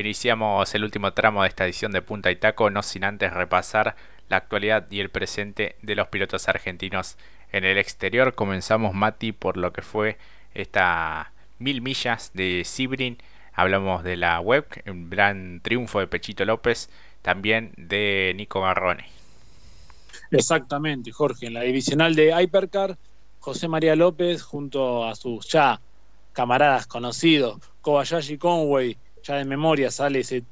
Iniciamos el último tramo de esta edición de Punta y Taco, no sin antes repasar la actualidad y el presente de los pilotos argentinos en el exterior. Comenzamos, Mati, por lo que fue esta 1000 millas de Sebring. Hablamos de la WEC, un gran triunfo de Pechito López, también de Nico Varrone. Exactamente, Jorge. En la divisional de Hypercar, José María López, junto a sus ya camaradas conocidos, Kobayashi Conway, ya de memoria sale ese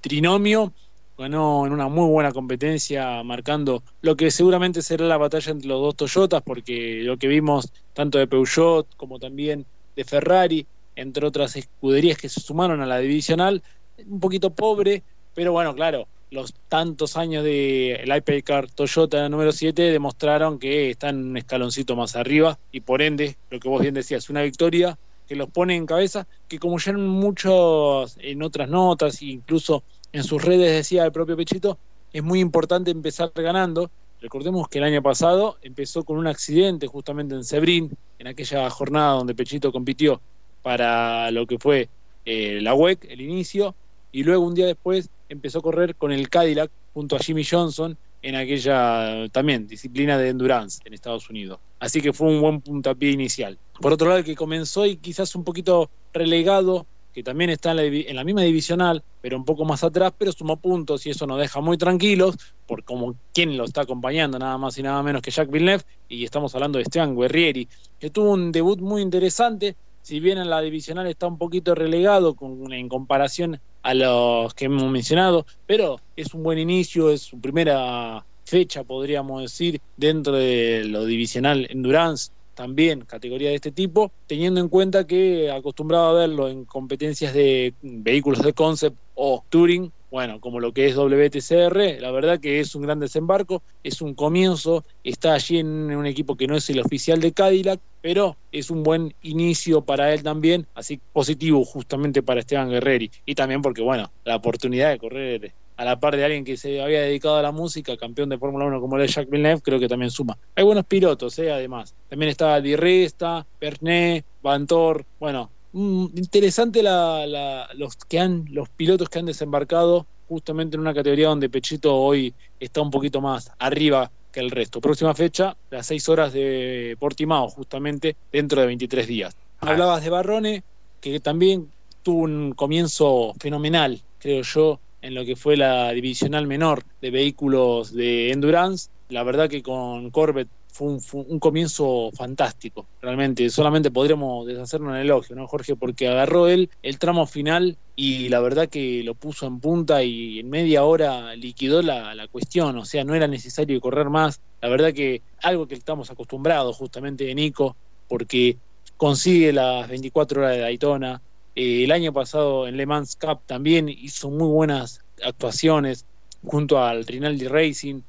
trinomio, ganó en una muy buena competencia, marcando lo que seguramente será la batalla entre los dos Toyotas, porque lo que vimos tanto de Peugeot como también de Ferrari, entre otras escuderías que se sumaron a la divisional, un poquito pobre, pero bueno, claro, los tantos años del Hypercar Toyota número 7 demostraron que están un escaloncito más arriba, y por ende, lo que vos bien decías, una victoria que los pone en cabeza, que como ya muchos en otras notas, incluso en sus redes decía el propio Pechito, es muy importante empezar ganando. Recordemos que el año pasado empezó con un accidente justamente en Sebring, en aquella jornada donde Pechito compitió para lo que fue la WEC, el inicio, y luego un día después empezó a correr con el Cadillac junto a Jimmy Johnson en aquella también disciplina de endurance en Estados Unidos. Así que fue un buen puntapié inicial. Por otro lado, el que comenzó y quizás un poquito relegado, que también está en la misma divisional, pero un poco más atrás, pero sumó puntos y eso nos deja muy tranquilos, por como quien lo está acompañando, nada más y nada menos que Jacques Villeneuve, y estamos hablando de Esteban Guerrieri, que tuvo un debut muy interesante. Si bien en la divisional está un poquito relegado en comparación a los que hemos mencionado, pero es un buen inicio, es su primera fecha, podríamos decir, dentro de lo divisional endurance, también categoría de este tipo, teniendo en cuenta que acostumbrado a verlo en competencias de vehículos de concept o touring, bueno, como lo que es WTCR, la verdad que es un gran desembarco, es un comienzo, está allí en un equipo que no es el oficial de Cadillac, pero es un buen inicio para él también, así positivo justamente para Esteban Guerrieri, y también porque, bueno, la oportunidad de correr a la par de alguien que se había dedicado a la música, campeón de Fórmula 1 como el Jacques Villeneuve, creo que también suma. Hay buenos pilotos, además. También está Di Resta, Berné, Bantor, bueno, interesante los pilotos que han desembarcado justamente en una categoría donde Pechito hoy está un poquito más arriba que el resto. Próxima fecha, las 6 horas de Portimao, justamente dentro de 23 días. Hablabas de Varrone, que también tuvo un comienzo fenomenal, creo yo, en lo que fue la divisional menor de vehículos de endurance. La verdad que con Corvette fue un comienzo fantástico, realmente, solamente podríamos deshacernos en elogio, ¿no, Jorge? Porque agarró él el tramo final y la verdad que lo puso en punta y en media hora liquidó la cuestión, o sea, no era necesario correr más. La verdad que algo que estamos acostumbrados justamente de Nico, porque consigue las 24 horas de Daytona, el año pasado en Le Mans Cup también hizo muy buenas actuaciones junto al Rinaldi Racing.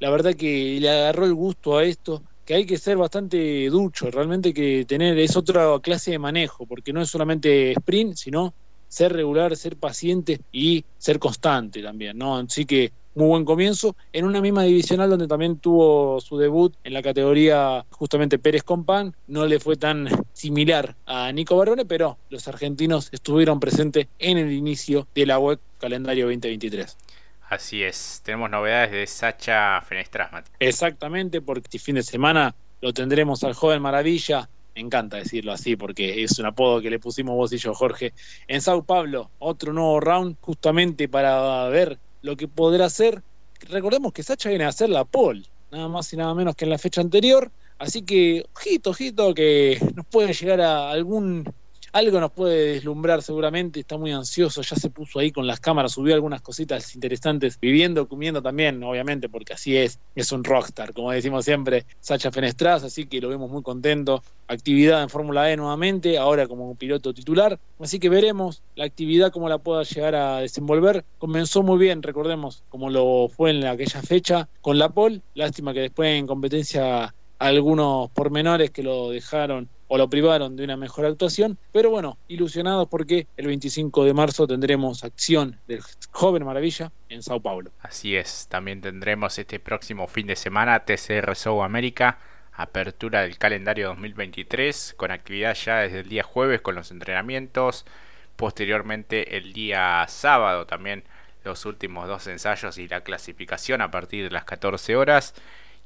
La verdad que le agarró el gusto a esto, que hay que ser bastante ducho, realmente, que tener es otra clase de manejo, porque no es solamente sprint, sino ser regular, ser paciente y ser constante también, ¿no? Así que muy buen comienzo, en una misma divisional donde también tuvo su debut en la categoría justamente Pérez Compán. No le fue tan similar a Nico Varrone, pero los argentinos estuvieron presentes en el inicio de la WEC calendario 2023. Así es, tenemos novedades de Sacha Fenestraz, Mati. Exactamente, porque este fin de semana lo tendremos al joven maravilla, me encanta decirlo así porque es un apodo que le pusimos vos y yo, Jorge, en Sao Paulo, otro nuevo round justamente para ver lo que podrá hacer. Recordemos que Sacha viene a hacer la pole, nada más y nada menos que en la fecha anterior, así que ojito que nos puede llegar a algo nos puede deslumbrar seguramente. Está muy ansioso, ya se puso ahí con las cámaras, subió algunas cositas interesantes, comiendo también, obviamente, porque así es un rockstar, como decimos siempre, Sacha Fenestraz, así que lo vemos muy contento. Actividad en Fórmula E nuevamente, ahora como un piloto titular, así que veremos la actividad cómo la pueda llegar a desenvolver. Comenzó muy bien, recordemos, como lo fue en aquella fecha con la pole, lástima que después en competencia algunos pormenores que lo dejaron o lo privaron de una mejor actuación, pero bueno, ilusionados porque el 25 de marzo tendremos acción del joven maravilla en Sao Paulo. Así es, también tendremos este próximo fin de semana TCR South America, apertura del calendario 2023, con actividad ya desde el día jueves con los entrenamientos, posteriormente el día sábado también los últimos dos ensayos y la clasificación a partir de las 14 horas.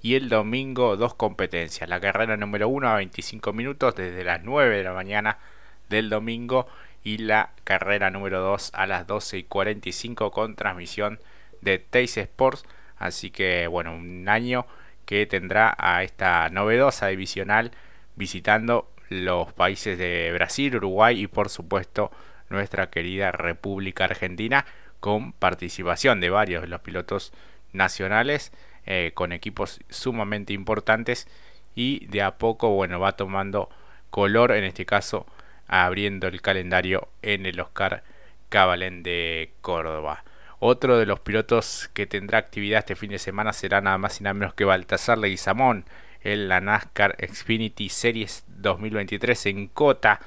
Y el domingo dos competencias, la carrera número 1 a 25 minutos desde las 9 de la mañana del domingo y la carrera número 2 a las 12:45 con transmisión de Teis Sports. Así que bueno, un año que tendrá a esta novedosa divisional visitando los países de Brasil, Uruguay y por supuesto nuestra querida República Argentina, con participación de varios de los pilotos nacionales, con equipos sumamente importantes, y de a poco bueno va tomando color, en este caso abriendo el calendario en el Oscar Cabalén de Córdoba. Otro de los pilotos que tendrá actividad este fin de semana será nada más y nada menos que Baltasar Leguizamón en la NASCAR Xfinity Series 2023 en Cota.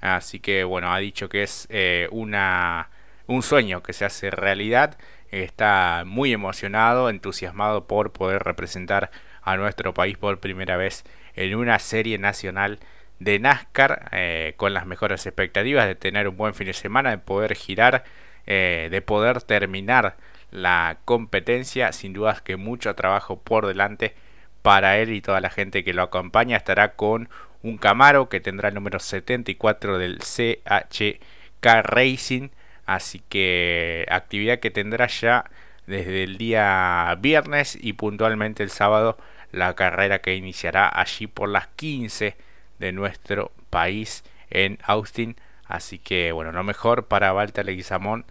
Así que bueno, ha dicho que es un sueño que se hace realidad. Está muy emocionado, entusiasmado por poder representar a nuestro país por primera vez en una serie nacional de NASCAR, con las mejores expectativas de tener un buen fin de semana, de poder girar, de poder terminar la competencia. Sin dudas que mucho trabajo por delante para él y toda la gente que lo acompaña. Estará con un Camaro que tendrá el número 74 del CHK Racing. Así que actividad que tendrá ya desde el día viernes y puntualmente el sábado la carrera que iniciará allí por las 15 de nuestro país en Austin. Así que bueno, lo mejor para Walter Leguizamón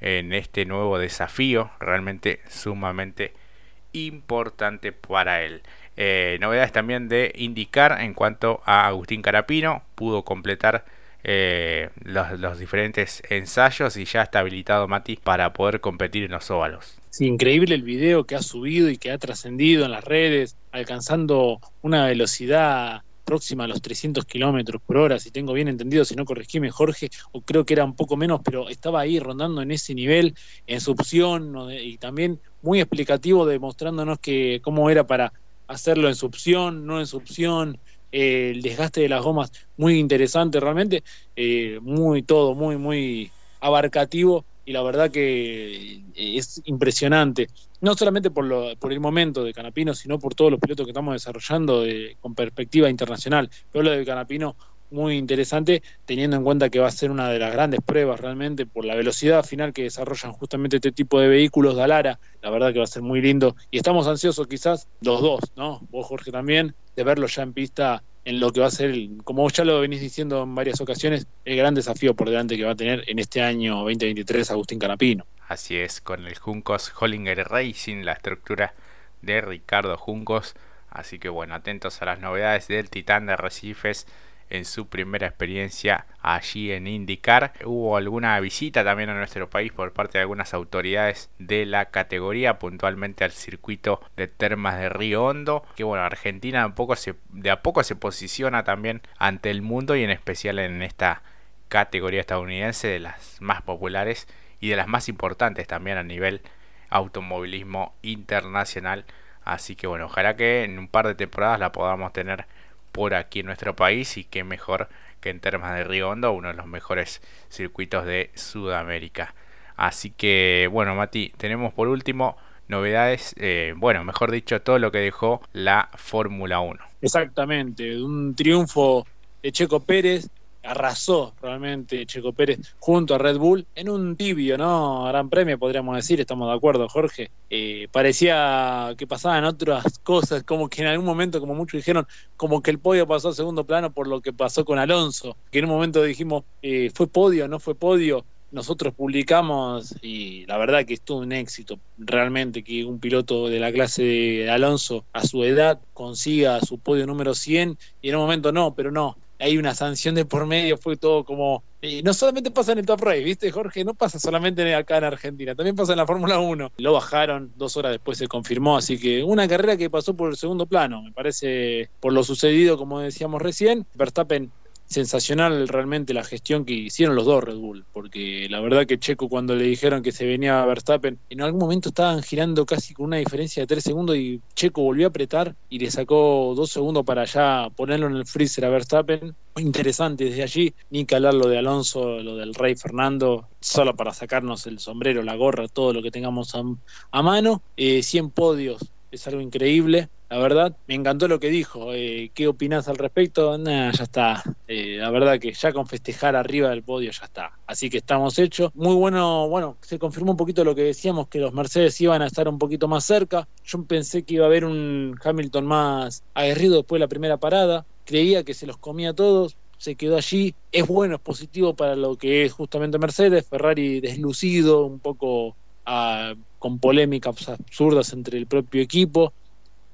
en este nuevo desafío, realmente sumamente importante para él. Novedades también de indicar en cuanto a Agustín Canapino, pudo completar los diferentes ensayos y ya está habilitado Mati para poder competir en los óvalos. Sí, increíble el video que ha subido y que ha trascendido en las redes, alcanzando una velocidad próxima a los 300 kilómetros por hora, si tengo bien entendido, si no corregime Jorge, o creo que era un poco menos, pero estaba ahí rondando en ese nivel, en su opción, y también muy explicativo, demostrándonos que cómo era para hacerlo en su opción, no en su opción. El desgaste de las gomas muy interesante realmente, muy abarcativo, y la verdad que es impresionante, no solamente por el momento de Canapino, sino por todos los pilotos que estamos desarrollando con perspectiva internacional. Pero lo de Canapino muy interesante, teniendo en cuenta que va a ser una de las grandes pruebas realmente por la velocidad final que desarrollan justamente este tipo de vehículos de Alara. La verdad que va a ser muy lindo y estamos ansiosos, quizás los dos, ¿no? Vos, Jorge, también, de verlo ya en pista en lo que va a ser, como vos ya lo venís diciendo en varias ocasiones, el gran desafío por delante que va a tener en este año 2023 Agustín Canapino. Así es, con el Juncos Hollinger Racing, la estructura de Ricardo Juncos. Así que bueno, atentos a las novedades del Titán de Arrecifes en su primera experiencia allí en IndyCar. Hubo alguna visita también a nuestro país por parte de algunas autoridades de la categoría, puntualmente al circuito de Termas de Río Hondo, que bueno, Argentina de a poco se posiciona también ante el mundo, y en especial en esta categoría estadounidense, de las más populares y de las más importantes también a nivel automovilismo internacional. Así que bueno, ojalá que en un par de temporadas la podamos tener por aquí en nuestro país, y qué mejor que en Termas de Río Hondo, uno de los mejores circuitos de Sudamérica. Así que bueno, Mati, tenemos por último novedades, mejor dicho, todo lo que dejó la Fórmula 1. Exactamente, un triunfo de Checo Pérez, arrasó realmente Checo Pérez junto a Red Bull en un tibio, ¿no?, gran premio, podríamos decir, estamos de acuerdo, Jorge. Parecía que pasaban otras cosas, como que en algún momento, como muchos dijeron, como que el podio pasó a segundo plano por lo que pasó con Alonso, que en un momento dijimos, ¿fue podio, no fue podio? Nosotros publicamos, y la verdad que estuvo un éxito realmente que un piloto de la clase de Alonso a su edad consiga su podio número 100, y en un momento no, hay una sanción de por medio, fue todo como... no solamente pasa en el Top Race, ¿viste, Jorge? No pasa solamente acá en Argentina, también pasa en la Fórmula 1. Lo bajaron, 2 horas después se confirmó, así que una carrera que pasó por el segundo plano, me parece, por lo sucedido, como decíamos recién. Verstappen sensacional realmente la gestión que hicieron los dos Red Bull, porque la verdad que Checo, cuando le dijeron que se venía Verstappen, en algún momento estaban girando casi con una diferencia de 3 segundos y Checo volvió a apretar y le sacó 2 segundos para ya ponerlo en el freezer a Verstappen. Interesante desde allí, ni que hablar lo de Alonso, lo del Rey Fernando, solo para sacarnos el sombrero, la gorra, todo lo que tengamos a mano. 100 podios, es algo increíble. La verdad, me encantó lo que dijo. ¿Qué opinás al respecto? Nah, ya está. La verdad que ya con festejar arriba del podio ya está. Así que estamos hechos. Muy bueno, se confirmó un poquito lo que decíamos, que los Mercedes iban a estar un poquito más cerca. Yo pensé que iba a haber un Hamilton más aguerrido después de la primera parada. Creía que se los comía a todos. Se quedó allí. Es bueno, es positivo para lo que es justamente Mercedes. Ferrari deslucido, un poco con polémicas absurdas entre el propio equipo.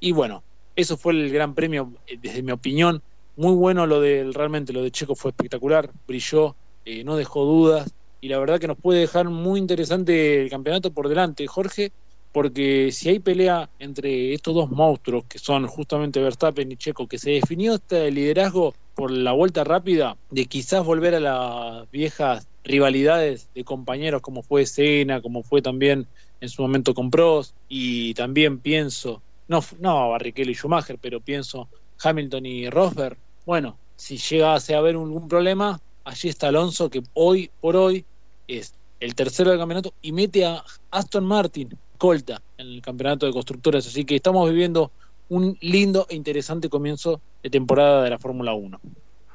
Y bueno, eso fue el gran premio, desde mi opinión. Muy bueno realmente lo de Checo fue espectacular, brilló, no dejó dudas. Y la verdad que nos puede dejar muy interesante el campeonato por delante, Jorge, porque si hay pelea entre estos dos monstruos, que son justamente Verstappen y Checo, que se definió hasta el liderazgo por la vuelta rápida, de quizás volver a las viejas rivalidades de compañeros, como fue Senna, como fue también en su momento con Prost, y también pienso... No Barrichello y Schumacher, pero pienso Hamilton y Rosberg. Bueno, si llegase a haber algún problema, allí está Alonso, que hoy por hoy es el tercero del campeonato y mete a Aston Martin colta en el campeonato de constructores. Así que estamos viviendo un lindo e interesante comienzo de temporada de la Fórmula 1.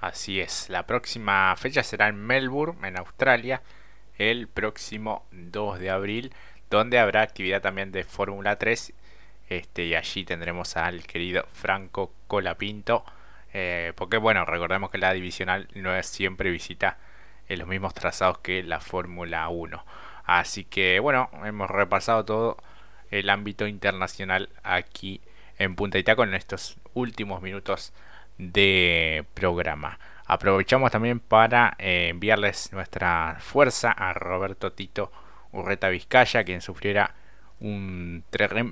Así es, la próxima fecha será en Melbourne, en Australia, el próximo 2 de abril, donde habrá actividad también de Fórmula 3. Y allí tendremos al querido Franco Colapinto, porque bueno, recordemos que la divisional no siempre visita los mismos trazados que la Fórmula 1. Así que bueno, hemos repasado todo el ámbito internacional aquí en Punta y Taco en estos últimos minutos de programa. Aprovechamos también para enviarles nuestra fuerza a Roberto Tito Urreta Vizcaya, quien sufriera un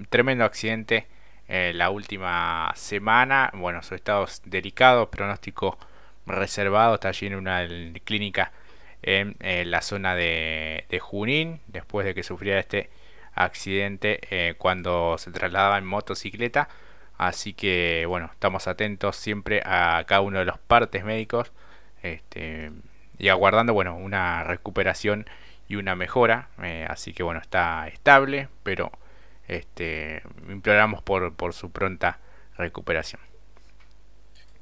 tremendo accidente la última semana. Bueno, su estado es delicado, pronóstico reservado, está allí en una clínica en la zona de Junín, después de que sufriera este accidente cuando se trasladaba en motocicleta. Así que bueno, estamos atentos siempre a cada uno de los partes médicos y aguardando una recuperación y una mejora, así que bueno, está estable, pero imploramos por su pronta recuperación.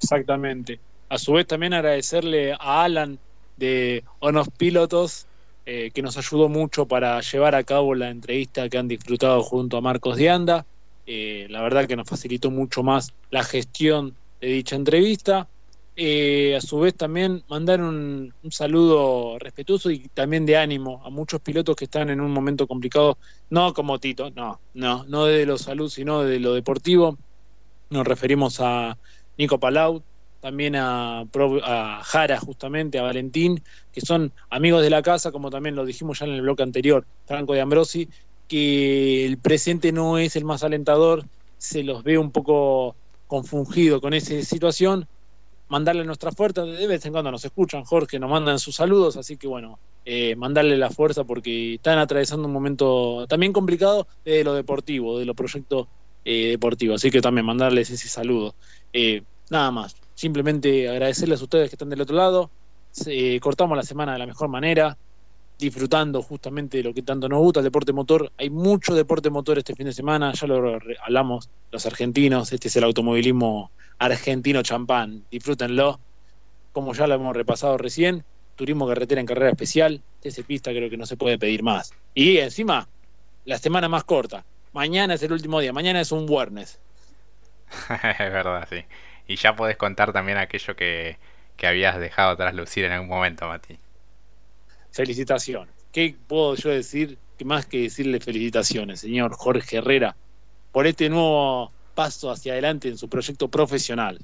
Exactamente. A su vez también agradecerle a Alan de Onos Pilotos, que nos ayudó mucho para llevar a cabo la entrevista que han disfrutado junto a Marcos de Anda. La verdad que nos facilitó mucho más la gestión de dicha entrevista. A su vez también mandar un saludo respetuoso y también de ánimo a muchos pilotos que están en un momento complicado, no como Tito, no de lo salud, sino de lo deportivo. Nos referimos a Nico Palau, también a Jara, justamente a Valentín, que son amigos de la casa, como también lo dijimos ya en el bloque anterior, Franco de Ambrosi, que el presente no es el más alentador, se los ve un poco confundido con esa situación. Mandarle nuestra fuerza, de vez en cuando nos escuchan, Jorge, nos mandan sus saludos, así que bueno, mandarle la fuerza porque están atravesando un momento también complicado de lo deportivo, de los proyectos deportivos, así que también mandarles ese saludo. Nada más, simplemente agradecerles a ustedes que están del otro lado. Cortamos la semana de la mejor manera, disfrutando justamente de lo que tanto nos gusta, el deporte motor. Hay mucho deporte motor este fin de semana, ya lo hablamos los argentinos, este es el automovilismo argentino champán, disfrútenlo, como ya lo hemos repasado recién, turismo carretera en carrera especial, TC Pista, creo que no se puede pedir más. Y encima, la semana más corta, mañana es el último día, mañana es un viernes. Es verdad, sí. Y ya podés contar también aquello que habías dejado traslucir en algún momento, Mati. Felicitaciones. ¿Qué puedo yo decir más que decirle felicitaciones, señor Jorge Herrera, por este nuevo paso hacia adelante en su proyecto profesional?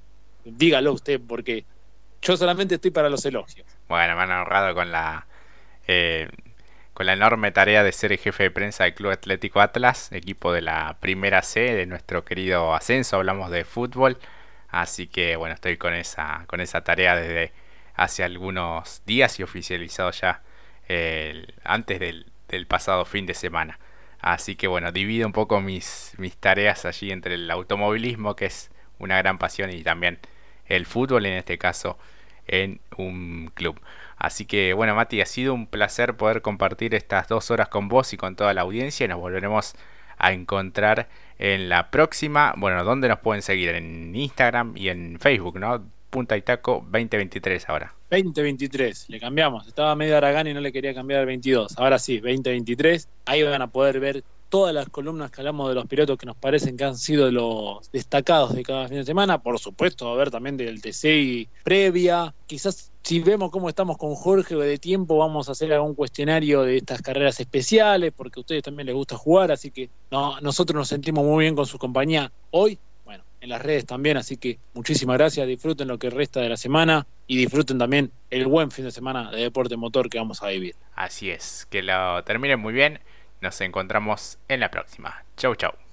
Dígalo usted, porque yo solamente estoy para los elogios. Bueno, me han ahorrado con la enorme tarea de ser el jefe de prensa del Club Atlético Atlas, equipo de la primera C de nuestro querido ascenso. Hablamos de fútbol, así que bueno, estoy con esa tarea desde hace algunos días y oficializado ya antes del pasado fin de semana. Así que bueno, divido un poco mis tareas allí entre el automovilismo, que es una gran pasión, y también el fútbol, en este caso en un club. Así que bueno, Mati, ha sido un placer poder compartir estas 2 horas con vos y con toda la audiencia. Nos volveremos a encontrar en la próxima. Bueno, ¿dónde nos pueden seguir? En Instagram y en Facebook, ¿no? Punta y Taco 2023 ahora. 2023, le cambiamos. Estaba medio haragán y no le quería cambiar al 22. Ahora sí, 2023. Ahí van a poder ver todas las columnas que hablamos de los pilotos que nos parecen que han sido los destacados de cada fin de semana. Por supuesto, va a haber también del TCI previa. Quizás si vemos cómo estamos con Jorge de tiempo, vamos a hacer algún cuestionario de estas carreras especiales, porque a ustedes también les gusta jugar, así que no, nosotros nos sentimos muy bien con su compañía hoy. Bueno, en las redes también, así que muchísimas gracias. Disfruten lo que resta de la semana y disfruten también el buen fin de semana de deporte motor que vamos a vivir. Así es, que lo terminen muy bien. Nos encontramos en la próxima. Chau, chau.